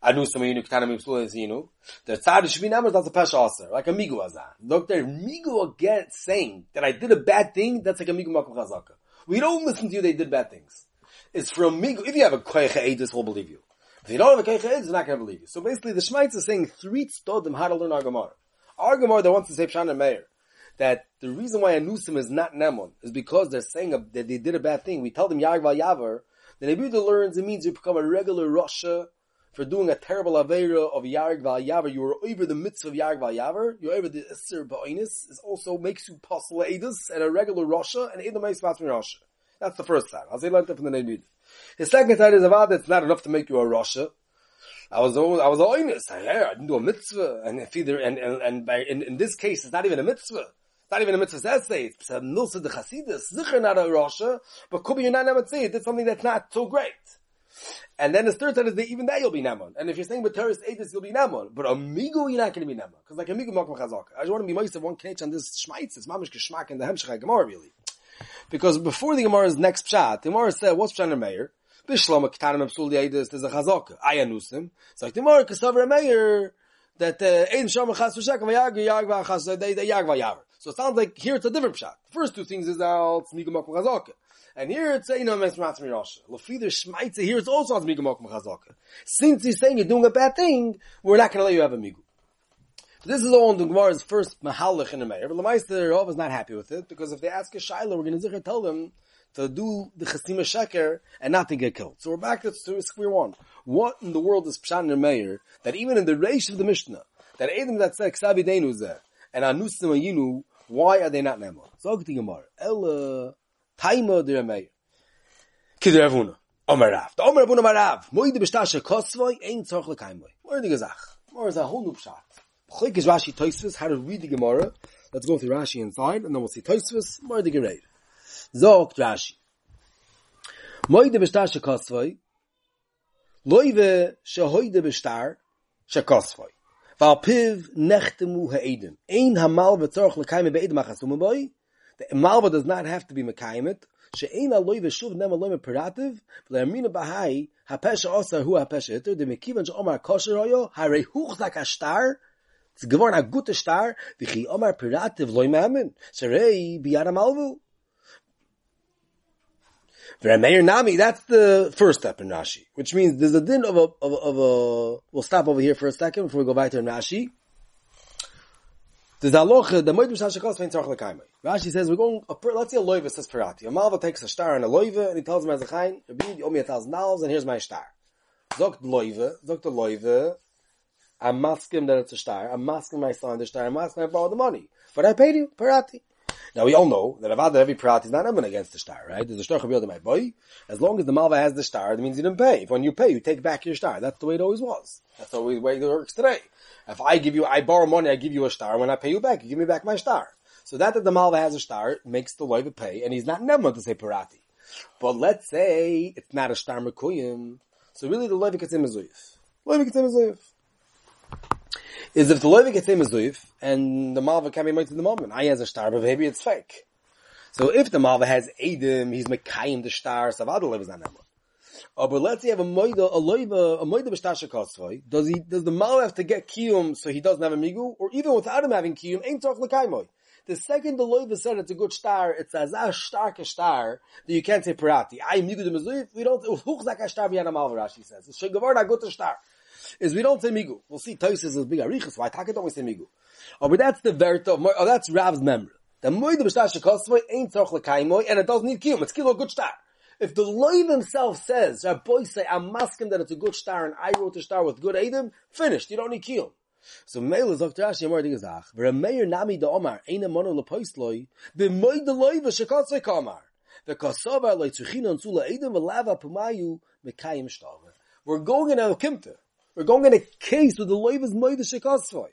I do some unique kind of psulis, you know. The tzad should be numbers as a pesha also, like a migu azah. Look there, migu again saying that I did a bad thing, that's like a migu makom chazaka. We don't listen to you, they did bad things. It's from migu, if you have a koyche edus, we'll believe you. If you don't have a koyche edus, we're not gonna believe you. So basically, the Shmaitz is saying three tzodim how to learn our Gemara. Our Gemara that wants to say Pshan and Meir, that the reason why anusim is not nemon, is because they're saying a, that they did a bad thing. We tell them yag va yavar, then if you learn, it means you become a regular Russia, for doing a terrible avera of Yarg Val Yavar, you are over the mitzvah of Yarg Val Yavar, you're over the Isser Ba'onis, it also makes you possible Eidos and a regular Rasha, and Eidos makes Matzmi Rasha. That's the first side. I'll say like that from the Neidid. The second side is about it's not enough to make you a Rasha. I was, I was Oinus, I didn't do a mitzvah, and if either, and, and, and by, in, in this case, it's not even a mitzvah. It's not even a mitzvah essay. It's a milsa de chasidus, zicher not a Rasha, but could be you're not a mitzvah, you did something that's not so great. And then the third side is that even that you'll be Namon. And if you're saying Bataris Aedis, you'll be Namon. But Amigo, you're not going to be Namon. Because like Amigo, Malcolm Chazak. I just want to be Moise of one Knech on this Shmaitz. It's Mamish Geschmack in the Hemshech Gemara, really. Because before the Gemara's next Pshat, the Gemara said, what's Pshat and Meir? Bishlam, Ketanim, Absul, Aedis, there's a Chazak. Ayanusim. It's like the Gemara, Kesavar and Meir, that Aedin Shom, Chas, Vashek, Vayag, Yag, Vachas, they Yag, Vayavar. So it sounds like here it's a different Pshat. The first two things is out, Smigo, Malcolm Chazak. And here it's saying, no, it's not me, Rasha. Lefider Shmaitze, here it's also as Migu Mokum Chazaka. Since he's saying you're doing a bad thing, we're not going to let you have a Migu. So this is all on the Gemara's first Mahalach in the Meir. But Lamaisa Rav is not happy with it, because if they ask a Shiloh, we're going to tell them to do the Chasima Sheker and not to get killed. So we're back to square one. What in the world is Pshan and Meir that even in the Reish of the Mishnah, that Adam that said, Ksavi Deinu Zeh, and Anusim Ayinu, why are they not Nemo? So I'll get to Gemara. Ella... Taima de Meir. Kid Ravuna. Omer Rav. The Omer Rabun Omer Rav. Moide b'shtashe kosvoi, ein tzorch lekaimoi. More the Gezach. More is a whole new pshat. B'chik is Rashi Tosfos, how to read the Gemara. Let's go through Rashi inside, and then we'll see Tosfos, more the Gereir. Zogt Rashi. Moide b'shtashe kosvoi, loive shehoide b'shtar, shekosvoi. Val piv nechtemu ha'edem. Ein hamal v'tzorch lekaimoi be'edem ha'chasumu boi. The Malva does not have to be Mekaimet. She'ena loy v'shuv nem aloy meperativ. V'le'amina b'hai ha'pesha osar hu ha'pesha hitter. De'mekivan she'omar kosher hoyo. Ha'rei huchzak ha'shtar. It's gevor na'gut ha'shtar. V'chi omar perativ loy me'amin. She'rei b'yad ha'malvu. V'remeir nami. That's the first step in Rashi. Which means there's a din of a, of a, of a, we'll stop over here for a second before we go back to Rashi. The Zalocha, the Moed B'Shtashe Kosvei Tzarech L'Kaimei. Rashi says, we're going, a, let's say a loiva says Pirati. A Malva takes a star and a loiva, and he tells him as a chayin, you owe me a thousand dollars, and here's my star. Zogt loiva, zogt the loiva, I'm masking that it's a star, I'm masking my son the star, I'm masking I borrowed the money. But I paid you, Pirati. Now we all know that Avada every Pirati is not even against the star, right? There's a star chabiyoda my boy. As long as the Malva has the star, that means you didn't pay. If when you pay, you take back your star. That's the way it always was. That's the way it works today. If I give you, I borrow money, I give you a star. When I pay you back, you give me back my star. So that that the Malva has a star makes the loiva pay, and he's not never to say Pirati. But let's say it's not a star mekuyim. So really the loiva gets him mezuyif. Loiva gets him mezuyif. Is if the loiva gets him mezuyif, and the Malva can't be made to the moment. I has a star, but maybe it's fake. So if the Malva has Edom, he's mekayim the star, so the loiva is not never. Oh, but let's say you have a moida, a loiva, a moida b'shtashe kosvoi. Does he, does the Malva have to get kiyum so he doesn't have a migu? Or even without him having kiyum, ain't tzarech l'kaimoi. The second the loiva said it's a good star, it's as a stark a star, that you can't say pirati. I migu de mezuyif, we don't, huchzak a star b'yana Malva, Rashi says. It's shegavor na gut a star. Is we don't say migu. We'll see, Tosis is big arichas, why Taka don't we say migu? Oh, but that's the verta of, oh, that's Rav's member. The moida b'shtashe kosvoi ain't tzarech l'kaimoi, and it doesn't need kiyum. It's kilo a good star. If the loiv himself says, Rabbi say, I'm masking that it's a good star and I wrote a star with good Adam, finished, you don't need kiyum. So Meila Zok Rashi Amar Digazach, V'Rameir Nami Da Omar, Eina Mono L'Poisloi, B'moid the loiv v'shekatzoi Kamar, V'Kasava L'Tzuchina Ntzula Adam V'Lava Pumayu Mekayim Shtava. We're going in a Kimta. We're going in a case where the loiv is moid v'shekatzoi.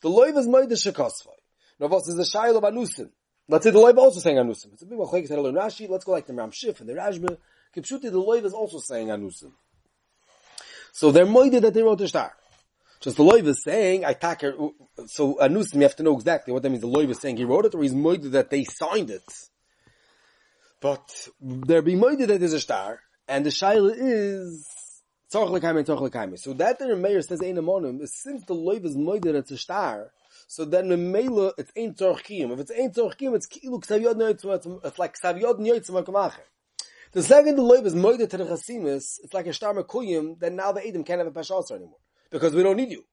The loiv is moid v'shekatzoi. Now what is the shayla of Anusin? Let's say the loiv also saying anusim. It's a big machlekes hadol and Rashi. Let's go like the Ram Shif and the Rashba. Kipshuti, the loiv is also saying anusim. So they're moided that they wrote a shtar. Just the loiv is saying I tak her. So anusim, you have to know exactly what that means. The loiv is saying he wrote it, or he's moided that they signed it. But they're being moided that there's a shtar, and the shaila is tzarech l'kaimei and tzarech l'kaimei. So that the Meir says ein amonim is since the loiv is moided it's a shtar. So then, Memela, it's ain't Torchim. If it's ain't Torchim, it's Kilu Xaviod Noitzum, it's like Xaviod Noitzum Akamacher. The second the loiv is Moida to the Chasimus, it's like a Shtar Mekuyim, then now the Edom can't have a Pashas anymore. Because we don't need you.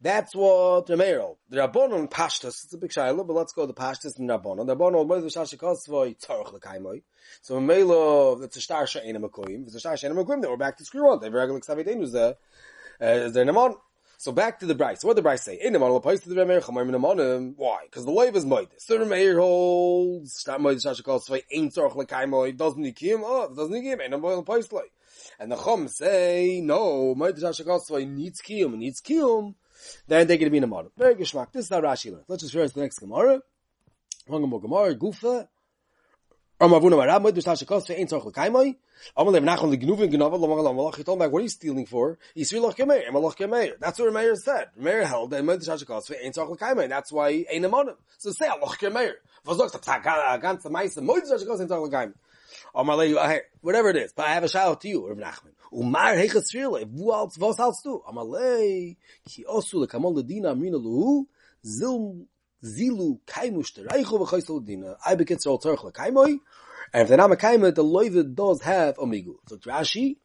That's what the Meir. The Rabbonon Pashtas, it's a big Shiloh, but let's go to Pashtas and Rabbonon. The Rabbonon, Moida Shasha Kosvoi, Torch Lakaimoi. So Memela, it's a Shtar Sha'ena Mekuyim. If it's a Shtar Sha'ena Mekuyim, then we're back to Screw on. They have regular Xavidenus there. Is there Namon? So back to the Bryce. What did the Bryce say? Why? Because the loiv is moed. So the Meir holds not moed shasha kosvei ain't tzarech l'kaimoi. Doesn't need kiyum. Oh, doesn't need kiyum. Ain't no moed l'poisloi. And the Chum say no. Moed shasha kosvei needs kiyum. Needs kiyum. Then they get to be in a model. Very geschmack. This is how Rashi learns. Let's just read the next Gemara. Hangam Gemara Gufa. What are you stealing for? That's what the Meir said. The Meir held that that's why ain't a monim. So say whatever it is, but I have a shout to you, Rav Nachman. Umar hechasrile, vualts vosalts tu. Amalei ki osu lekamon ledina amrina luhu zil. Zilu kaimush tereichu v'chaisel dina. I begin to alter kaimoi, and if they're not a kaimoi, the loiva does have omigu. So Rashi,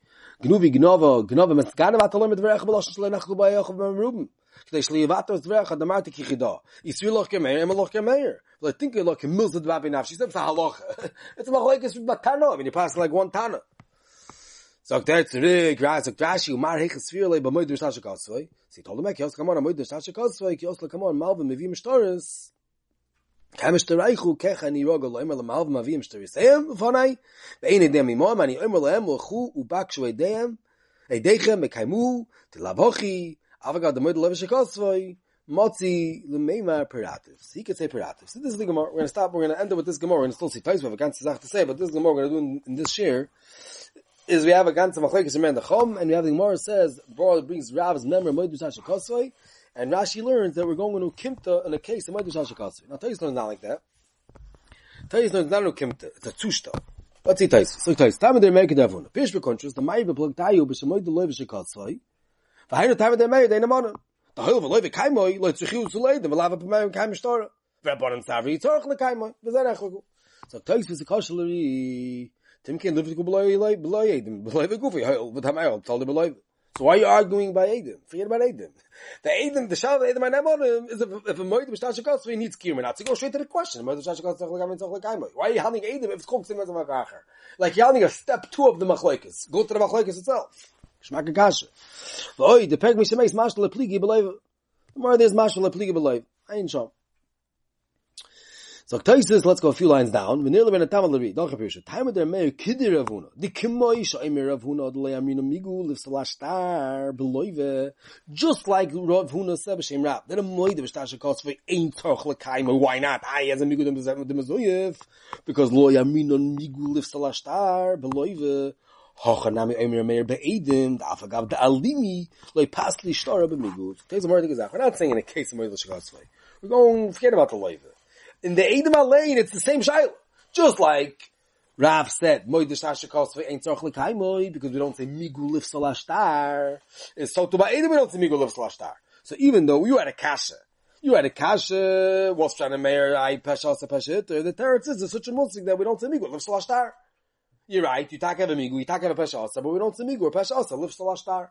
gnuvi gnova gnova metzganav atalim dverecha b'loshen shle nachlu ba'yachav b'merubim. K'day shliyivatos dverecha damarti kichida. Yisri loch kemeir, ema loch kemeir. But I think you're like a milz d'vavi nafshi. It's a halacha. It's a machlekes with batano. I mean, you pass like one tana. So there Rashi, Umar hechasfirle b'moed b'shtashe kosvei. So he told him, "Come on, I'm moed b'shtashe kosvei. Come on, Malvin mivim shtaris." Motzi Lumeima Peratives. He could say Peratives. So this is the Gemara. We're going to stop. We're going to end up with this Gemara. We're going to still see Tais. We have a ganze Sache to say, but this Gemara we're going to do in, in this year is we have a ganze Machlekes Amar and the Chom, and we have the Gemara says Bora brings Rav's memory Moedu Shashikosvei, and Rashi learns that we're going to Kimta in a case of Moedu Shashikosvei. Now Tais learns not like that. Tais learns not no Kimta. It's a Tushta. Let's see Tais. So Tais. Time of the American Devon. Pish contrast. The Ma'ib plug Tayu b'Shem Moedu Loiv Shashikosvei. V'Hainu time of the Ma'ib Deinamana. The whole life of Kaimoi, let's reheal to lay them, will have a Pamay and Kaimstora. Rabban Savri, Torkle Kaimoi, Vizaraku. So Tais is a cautionary. Timkin lived to go below Aiden, below the goofy, but Hamayal told him below. So why are you arguing by Aiden? Forget about Aiden. The Aiden, the Shav Aiden, my name is if a Moed Bistashakos, he needs Kirman. That's to go straight to the question. Moed Bistashakos, Torkle Kaimoi. Why are you handing Aiden if it's called Simas of Makacher? Like you're handing a step two of the Machlekes. Go to the Machlekes itself. Shmaka Kasha. Void, the peg misha makes mashal pligi believe. The more there's mashal pligi believe. I ain't sure. So Taisis, let's go a few lines down. Venila ben Tamalari, don't capture. Time of their mayor Kidiravuna. The Kimoisha Emiravuna Dlayamino Migul if Salashtar Beloive. Just like Ravuna Sabashim Rab. Then a moid of Stasha cost for ain't Torklakaima. Why not? I as a Migudum the Mazoyev. Because Loyamino Migul if Salashtar Beloive. Hochanami Emir Meir Be'edim, the Afagav, the Alimi, Loi Pasli Shtora B'migut. Today's more thing is that we're not saying in a case of Moedel Shekosvei. We're going, forget about the Loiva. In the Edim Alain, it's the same Shaila. Just like Rav said, Moedel Shekosvei ain't Tzorch L'Kaimoi, because we don't say Migu Liv Salashtar. It's so to Ba'edim, we don't say Migu Liv Salashtar. So even though you had a Kasha, you had a Kasha, was trying to Meir, I Pesha, Pesha, Hitter, the Teretz is such a Muslim that we don't say Migu Liv Salashtar. You're right, you talk have a migu, you talk have a pesha also, but we don't say migu, or pesha also, lives to lashtar.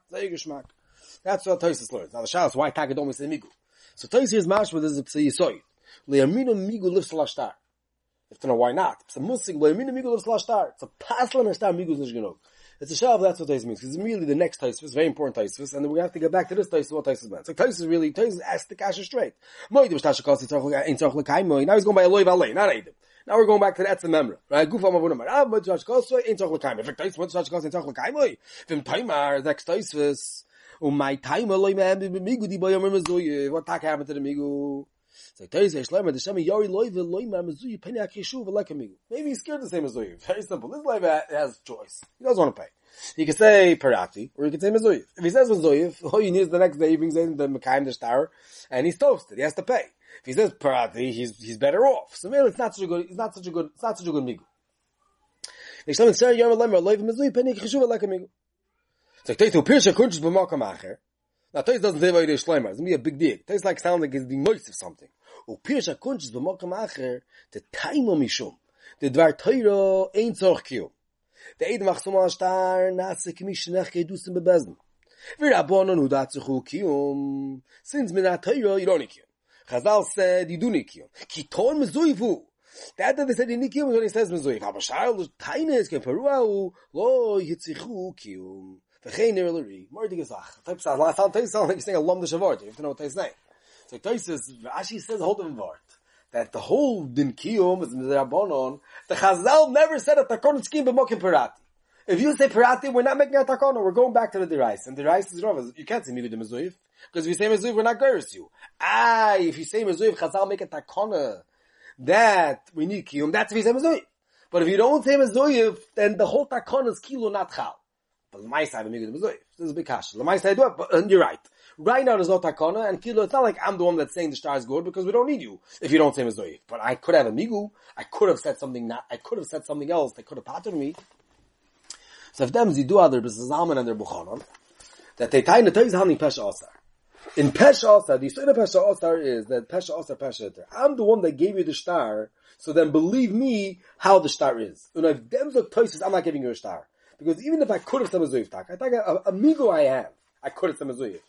That's what Tosis learns. Now the shah is why Taka don't say migu. So Tosis is mash with his pseisoid. Le'amino migu lives to lashtar. If to know why not. It's a musig, le'amino migu lives to lashtar. It's a paslan and star migu lishgenog. It's a shah, that's what Tosis means, because it's really the next Tosis, very important Tosis, and then we have to get back to this Tosis, what Tosis means. So Tosis really, Tosis asks the kasha straight. Now he's going by Eloi Valei, not Adam. Now we're going back to the Etzem Memra, right? Gufa Mavunamar. Ah, Moed Shashkosvei, ain't Tzorch L'Kaimoi. If it's Moed Shashkosvei, ain't Tzorch L'Kaimoi. Vim Taimar, Zex Toisvis. Umay Taimar, Loi Mehem, B'migu, Di Boyom Ramazuyev. What tak happened to the Migu? So Toisvei, Shlemer, Deshemi, Yori, Loi, V'loi, Mamazuyev, Peni, Akishu, V'lekamigu. Maybe he's scared to say Mazuyev. Very simple. This life has choice. He doesn't want to pay. He can say Parati, or he can say Mazuyev. If he says Mazuyev, all you need is the next day, he brings in the Mekayim, the Shtar, and he's toasted. He has to pay. If he says Parati, he's he's better off. So maybe it's not such a good, it's not such a good, it's not such a good migu. So it's like Tais who pierce a conscious b'malkamacher. Now Tais doesn't say why he's shleimer. It's gonna be a big deal. Tais like sound like it's the noise of something. Who pierce a conscious b'malkamacher the time of mishum the dvar Torah ain't zorkiu the eid machsum al shtar nasek mishnach kedusim bebezdin v'rabonon who datzuchu kium since minat Torah you don't kium. Chazal said, you do nikium. Kiton mezuivu. That that they said in nikium is when he says mezuiv. Habashal, tainez, keperuahu, lo yitzichu kium. V'chein nerlari. Mardi gezach. Type sound, I found Tais sound like he's saying a lom de shavart. You have to know what Tais name. So Tais says, Rashi says, hold him vart. That the whole din kium is mizrabonon. The Chazal never said a takon skim b'mokim pirati. If you say pirati, we're not making a takon, we're going back to the derais. And the derais is wrong. You can't say migu de mezuiv. Because if you say Mezuiv, we're not gurus you. Ah, if you say Mezuiv, Chazal make a takana. That, we need Kiyum. That's if you say Mezuiv. But if you don't say Mezuiv, then the whole takana is Kilo, not Chal. But Lamaisa, I have a Mezuiv. This is a big kash. Lamaisa, I do have, but, and you're right. Right now, there's no takana, and Kilo, it's not like I'm the one that's saying the star is good, because we don't need you, if you don't say Mezuiv. But I could have a Migu. I could have said something not, I could have said something else that could have patterned me. So if them, they do other, business Zalman and their Bukhanon, that they tie in the Tais, Hani Pesha Asar. In Pesha Osar, the Yisrael of Pesha Osar is that Pesha Osar, Pesha Hitter. I'm the one that gave you the star, so then believe me how the star is. And if them look places, I'm not giving you a star. Because even if I could have said Mezuyev tak, I think a, a migo I am, I could have said Mezuyev.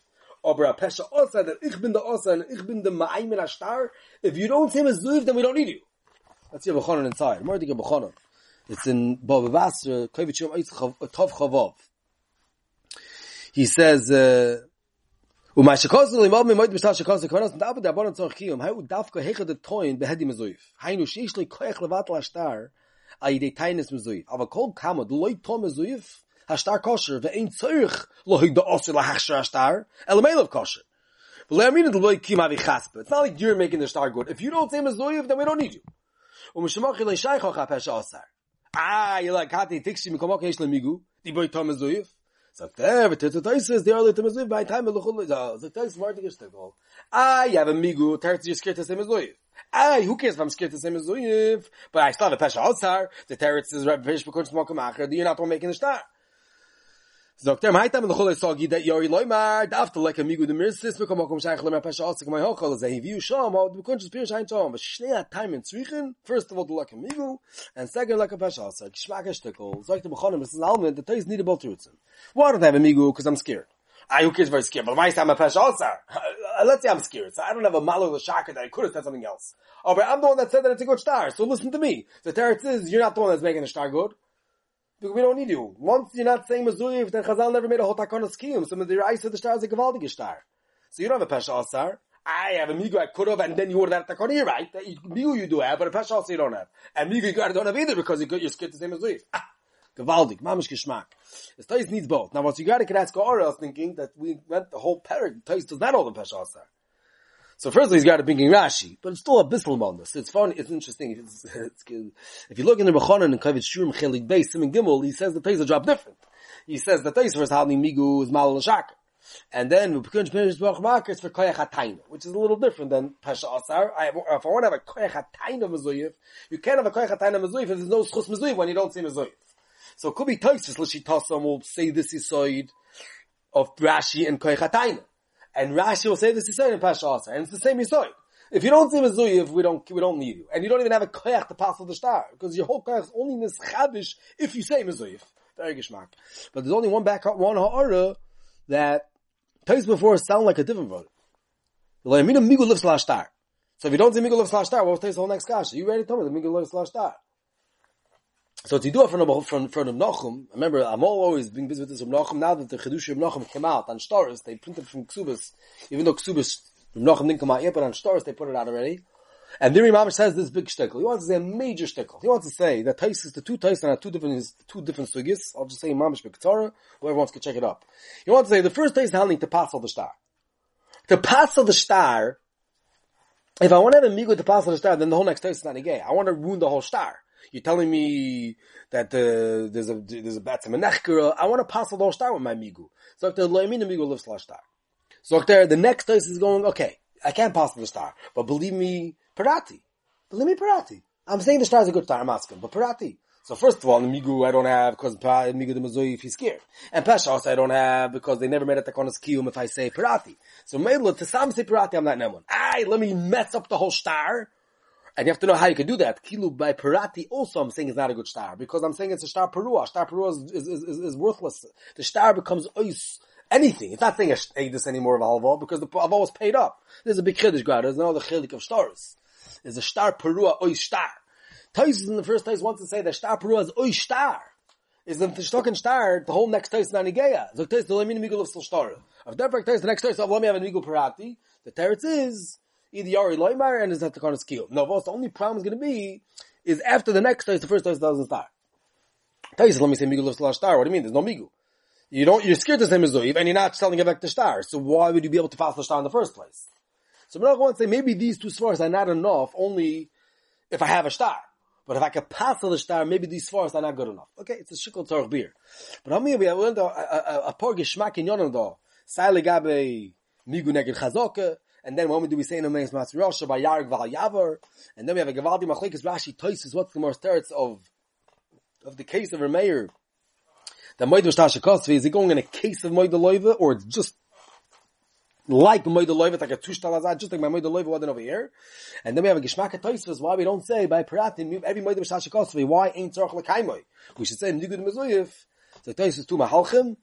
Over a Pesha Osar, that ich bin the Osar and ich bin the Ma'ayim and a star, if you don't say Mezuyev, then we don't need you. Let's see a B'chonon inside. More to get B'chonon. It's in Bava Basra, Kovichim Eitz Tov Chavov. He says, uh, It's not like you're making the star good. If you don't say mezoyev, then we don't need you. Ah, you like hati tikshim komok yesh lemigu di boy tomezoyev. Zaktev tetetoyses the early tomezoyev by time lekhol zaktev smart geshtol. Ah, you have a migu terts you scared to say mezoyev. Ah, who cares if I'm scared to say mezoyev? But I still have a pesha outsar. The terts is red fish because smoke macher. You're not making the star. Zaktev my time lekhol sagi that you're loymar after like a migu the mirsis komok shaykh lema pesha outsar my hokhol ze hivu sham out because spirit shine sham. But shnei time in zwichen. First of all the like a migu and second like a pesha outsar. Geschmack geshtol. Zaktev bekhonim is almen the taste need about roots. Why don't I have a migu? Because I'm scared. I who cares if I'm scared? But my time a pesha outsar. Let's say I'm scared, so I don't have a malo or a shaka that I could have said something else. Oh, but I'm the one that said that it's a good star, so listen to me. The teretz is, you're not the one that's making the star good. Because we don't need you. Once you're not saying mezuyev, then Chazal never made a whole takon of skiyum, so the eyes of the star is a gewaldige star. So you don't have a pesha asar. I have a migo I could have, and then you would have a takon, you're right. Migo you do have, but a pesha asar you don't have. And migo you don't have either, because you're scared to say mezuyev. Ah! Gewaldig, mamish geschmack. This Toys needs both. Now, what you got to ask or else thinking that we went the whole parak. Toys does not all the pesha asar. So first of all, he's got a thinking Rashi, but it's still a bissel bonus. It's fun. It's interesting. It's, it's, if you look in the Rechanan and Kavit Shurim Chelik Beis Siman Gimel, he says the Toys are dropped different. He says the Toys first Halni Migu is Malal Shaka, and then Pekunj Pinish Baruch Marker is for Koyach Hatayna, which is a little different than pesha asar. I, if I want to have a Koyach Hatayna Mezuyev, you can't have a Koyach Hatayna Mezuyev if there's no Schus Mezuyev when you don't say Mezuyev. So it could be Toysus L'Shitosam will say this yisoid of Rashi and Koyach Hatayna. And Rashi will say this yisoid and Pasha Asa. And it's the same yisoid. If you don't say Mezuyev, we don't, we don't need you. And you don't even have a Koyach to pass with the star. Because your whole Koyach is only Neschabish if you say Mezuyev. Very geschmack. But there's only one back, one Ha'ara that Toysus before sound like a different vote. So if you don't say Migu Liv Slash Star, what was Toysus' whole next kasha? You already told me the Migu Liv Slash Star. So to do it from from from Nochem, remember I'm always being busy with this from Nochem. Now that the Chedush of Nochem came out on Shtaris, they printed from Ksubas, even though Ksubas from Nochem didn't come out yet, but on Shtaris they put it out already. And then Imam says this big shtickle. He wants to say a major shtickle. He wants to say that Taisus, the two Taisus are two different two different sugis. I'll just say Imam Shbekatara. Whoever wants to check it up. He wants to say the first Taisus handling to pass all the star, to pass all the star. If I want to have a migo to pass all the star, then the whole next Taisus is not a gay. I want to ruin the whole star. You're telling me that uh, there's a there's a batz menachkira. I want to pass the whole star with my migu. So after loymin the migu lives last star. So after the next place is going okay. I can't pass the star, but believe me, parati. Believe me, parati. I'm saying the star is a good star. I'm asking, but parati. So first of all, the migu I don't have because migu the mezui if he's scared, and pesha also I don't have because they never made a takonas kiyum if I say parati. So meidlo to some say parati, I'm not neman. Aye, let me mess up the whole star. And you have to know how you can do that. Kilu by parati also I'm saying is not a good star. Because I'm saying it's a star perua. Star perua is, is, is, is worthless. The star becomes ois. Anything. It's not saying a sh'edis anymore of halva because the halva was paid up. There's a big chiddush guy. There's no other chiddush of stars. There's a star perua ois star. Toysus in the first place wants to say that star perua is ois star. Is the Tishtoken star, the whole next Toysus na nigeya. So Toysus, the Lemin Migul of Solstar. Of that fact, the next Toysus of Lemi have a Migul parati. The Teretz is either Yari Loimar and is that the Karnas Kiel. No, the only problem is going to be is after the next Toysus, the first Toysus doesn't start. Toysus, let me say Migu Slash Star. What do you mean? There's no Migu. You don't, you're scared to say Mezuyev and you're not selling it back to Star. So why would you be able to pass the Star in the first place? So Menachem wants to say maybe these two svaras are not enough only if I have a Star. But if I could pass the Star, maybe these svaras are not good enough. Okay, it's a shikol torch beer. But how many of you have learned a poor geschmack in Yonando? Saile Gabe Migu Neged Chazoka. And then when do we say in the Meis Matzirosha by Yarig Val Yavar? And then we have a Gevaldi Machlekes Rashi Toysus. What's the more terts of of the case of her mayor? That Moed V'Shtasha Kosvi, is he going in a case of Moed Loiva or it's just like Moed Loiva, like a Tush Talazad, just like my Moed Loiva wasn't over here? And then we have a Geshmaka Toysus. Why we don't say by Paratin every Moed V'Shtasha Kosvi? Why ain't Tzorach L'Kaimoy? We should say Nigud Mezuyev. So Toysus Tu Mahalchim.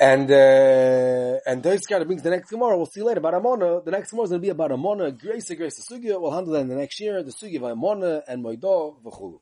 And, uh, and Toysus kind of brings the next Gemara. We'll see you later about Amona. The next Gemara is going to be about Amona. Grace, grace, the Sugya. We'll handle that in the next year. The Sugya of Amona and Moido, V'chulu.